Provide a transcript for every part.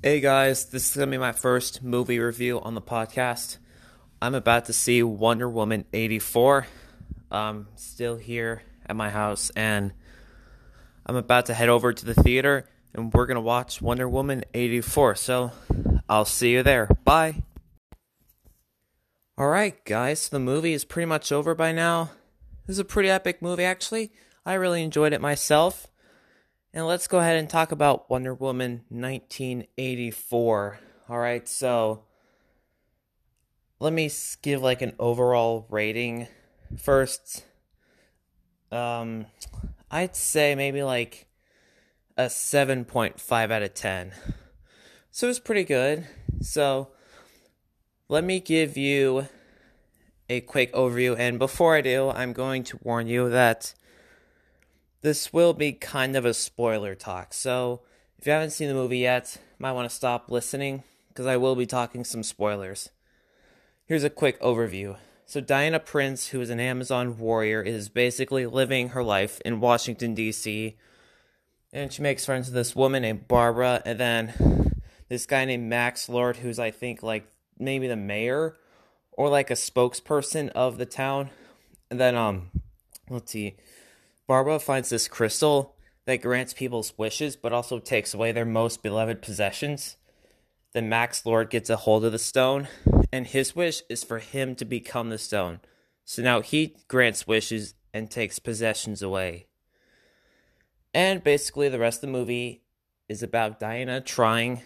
Hey guys, this is going to be my first movie review on the podcast. I'm about to see Wonder Woman 84. I'm still here at my house and I'm about to head over to the theater and we're going to watch Wonder Woman 84. So I'll see you there. Bye. Alright guys, so the movie is pretty much over by now. This is a pretty epic movie actually. I really enjoyed it myself. And let's go ahead and talk about Wonder Woman 1984. Alright, so let me give like an overall rating first. I'd say maybe like a 7.5 out of 10. So it was pretty good. So let me give you a quick overview. And before I do, I'm going to warn you that this will be kind of a spoiler talk, so if you haven't seen the movie yet, you might want to stop listening, because I will be talking some spoilers. Here's a quick overview. So Diana Prince, who is an Amazon warrior, is basically living her life in Washington, D.C., and she makes friends with this woman named Barbara, and then this guy named Max Lord, who's I think like maybe the mayor, or like a spokesperson of the town. And then, let's see, Barbara finds this crystal that grants people's wishes, but also takes away their most beloved possessions. Then Max Lord gets a hold of the stone, and his wish is for him to become the stone. So now he grants wishes and takes possessions away. And basically the rest of the movie is about Diana trying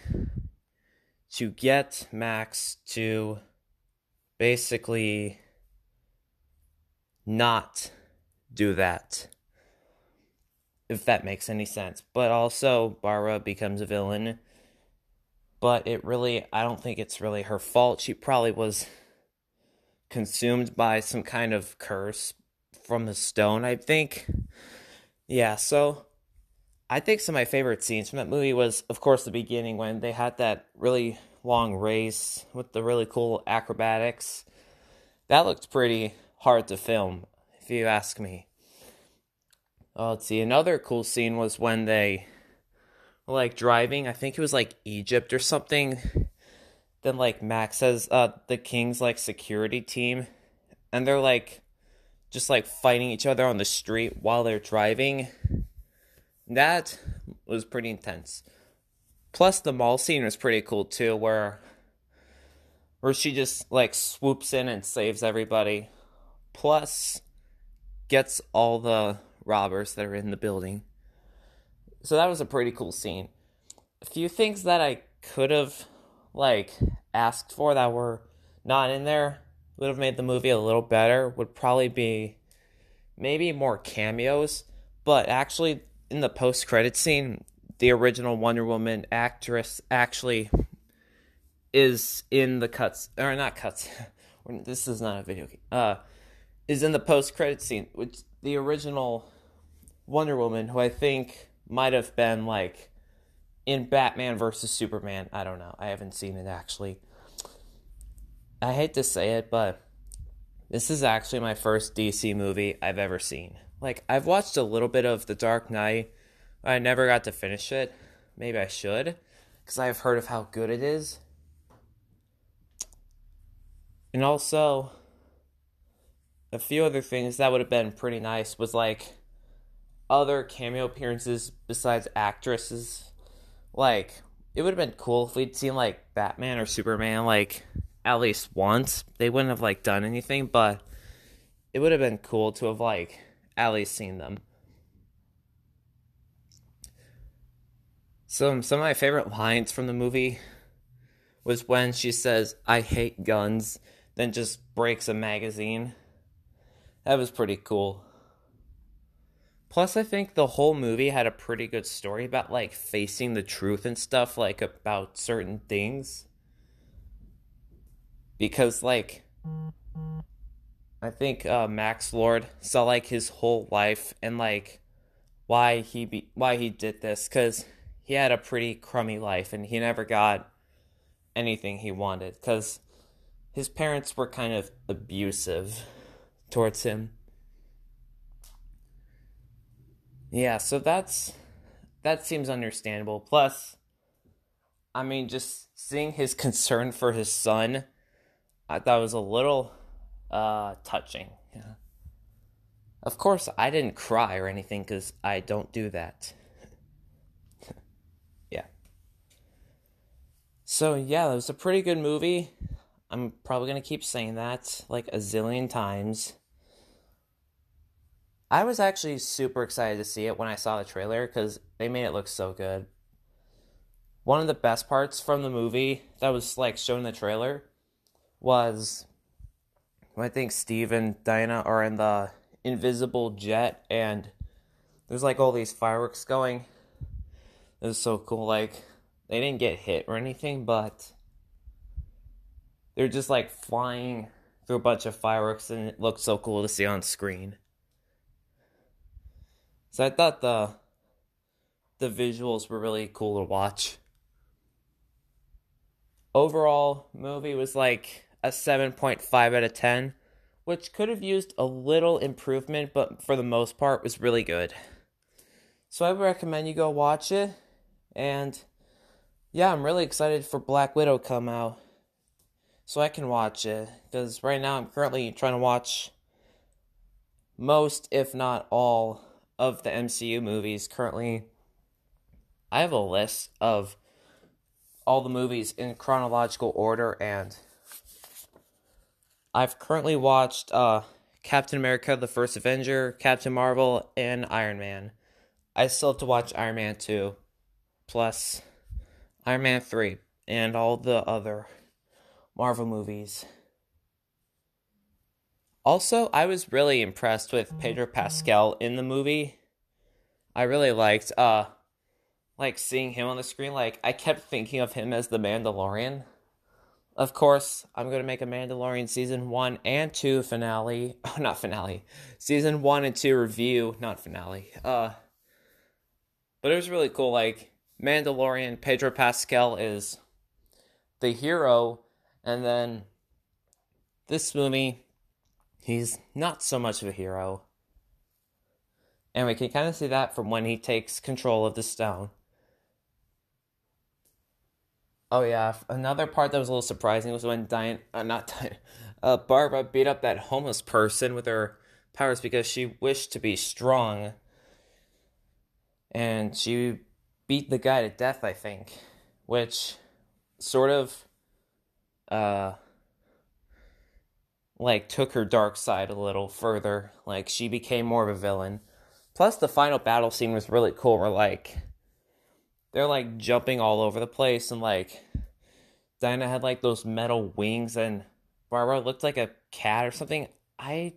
to get Max to basically not do that, if that makes any sense. But also, Barbara becomes a villain. But I don't think it's really her fault. She probably was consumed by some kind of curse from the stone, I think. Yeah, so I think some of my favorite scenes from that movie was, of course, the beginning when they had that really long race with the really cool acrobatics. That looked pretty hard to film, if you ask me. Let's see, another cool scene was when they were, driving. I think it was, Egypt or something. Then, Max has the king's, security team. And they're, just, fighting each other on the street while they're driving. That was pretty intense. Plus, the mall scene was pretty cool, too, where she just, swoops in and saves everybody. Plus, gets all the robbers that are in the building. So that was a pretty cool scene. A few things that I could have asked for that were not in there would have made the movie a little better would probably be maybe more cameos, but actually in the post-credit scene the original Wonder Woman actress actually is in the cuts, or not cuts, this is not a video game, is in the post-credit scene, which the original Wonder Woman, who I think might have been, in Batman versus Superman. I don't know. I haven't seen it, actually. I hate to say it, but this is actually my first DC movie I've ever seen. I've watched a little bit of The Dark Knight. I never got to finish it. Maybe I should, because I've heard of how good it is. And also, a few other things that would have been pretty nice was, other cameo appearances besides actresses. It would have been cool if we'd seen, Batman or Superman, at least once. They wouldn't have, done anything, but it would have been cool to have, at least seen them. So, some of my favorite lines from the movie was when she says, "I hate guns," then just breaks a magazine. That was pretty cool. Plus, I think the whole movie had a pretty good story about, facing the truth and stuff, about certain things. Because, I think Max Lord saw, his whole life and, why he did this. Because he had a pretty crummy life and he never got anything he wanted. Because his parents were kind of abusive towards him. Yeah, so that seems understandable. Plus, I mean, just seeing his concern for his son, I thought was a little touching. Yeah. Of course, I didn't cry or anything because I don't do that. Yeah. So, yeah, it was a pretty good movie. I'm probably going to keep saying that like a zillion times. I was actually super excited to see it when I saw the trailer because they made it look so good. One of the best parts from the movie that was like shown in the trailer was when I think Steve and Diana are in the invisible jet and there's like all these fireworks going. It was so cool. Like they didn't get hit or anything, but they're just like flying through a bunch of fireworks and it looked so cool to see on screen. So I thought the visuals were really cool to watch. Overall, movie was like a 7.5 out of 10, which could have used a little improvement, but for the most part was really good. So I would recommend you go watch it. And yeah, I'm really excited for Black Widow come out so I can watch it, because right now I'm currently trying to watch most, if not all, of the MCU movies currently. I have a list of all the movies in chronological order, and I've currently watched Captain America the First Avenger, Captain Marvel, and Iron Man. I still have to watch Iron Man 2, plus Iron Man 3, and all the other Marvel movies. Also, I was really impressed with Pedro Pascal in the movie. I really liked seeing him on the screen. Like, I kept thinking of him as the Mandalorian. Of course, I'm going to make a Mandalorian Season 1 and 2 finale. Oh, not finale. Season 1 and 2 review. Not finale. But it was really cool. Like, Mandalorian, Pedro Pascal is the hero. And then this movie, he's not so much of a hero. And we can kind of see that from when he takes control of the stone. Oh yeah, another part that was a little surprising was when Barbara beat up that homeless person with her powers because she wished to be strong. And she beat the guy to death, I think. Which sort of took her dark side a little further. Like, she became more of a villain. Plus, the final battle scene was really cool. Where, like, they're, like, jumping all over the place. And, like, Diana had, like, those metal wings. And Barbara looked like a cat or something. I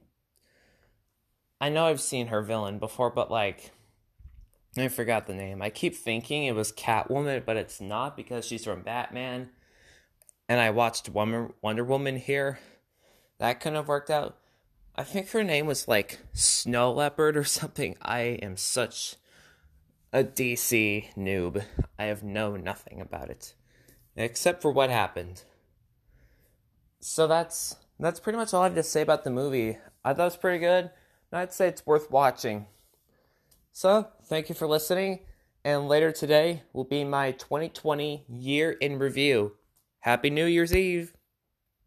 know I've seen her villain before, but, like, I forgot the name. I keep thinking it was Catwoman, but it's not because she's from Batman. And I watched Wonder Woman here. That couldn't have worked out. I think her name was like Snow Leopard or something. I am such a DC noob. I have known nothing about it. Except for what happened. So that's pretty much all I have to say about the movie. I thought it was pretty good. And I'd say it's worth watching. So, thank you for listening. And later today will be my 2020 year in review. Happy New Year's Eve!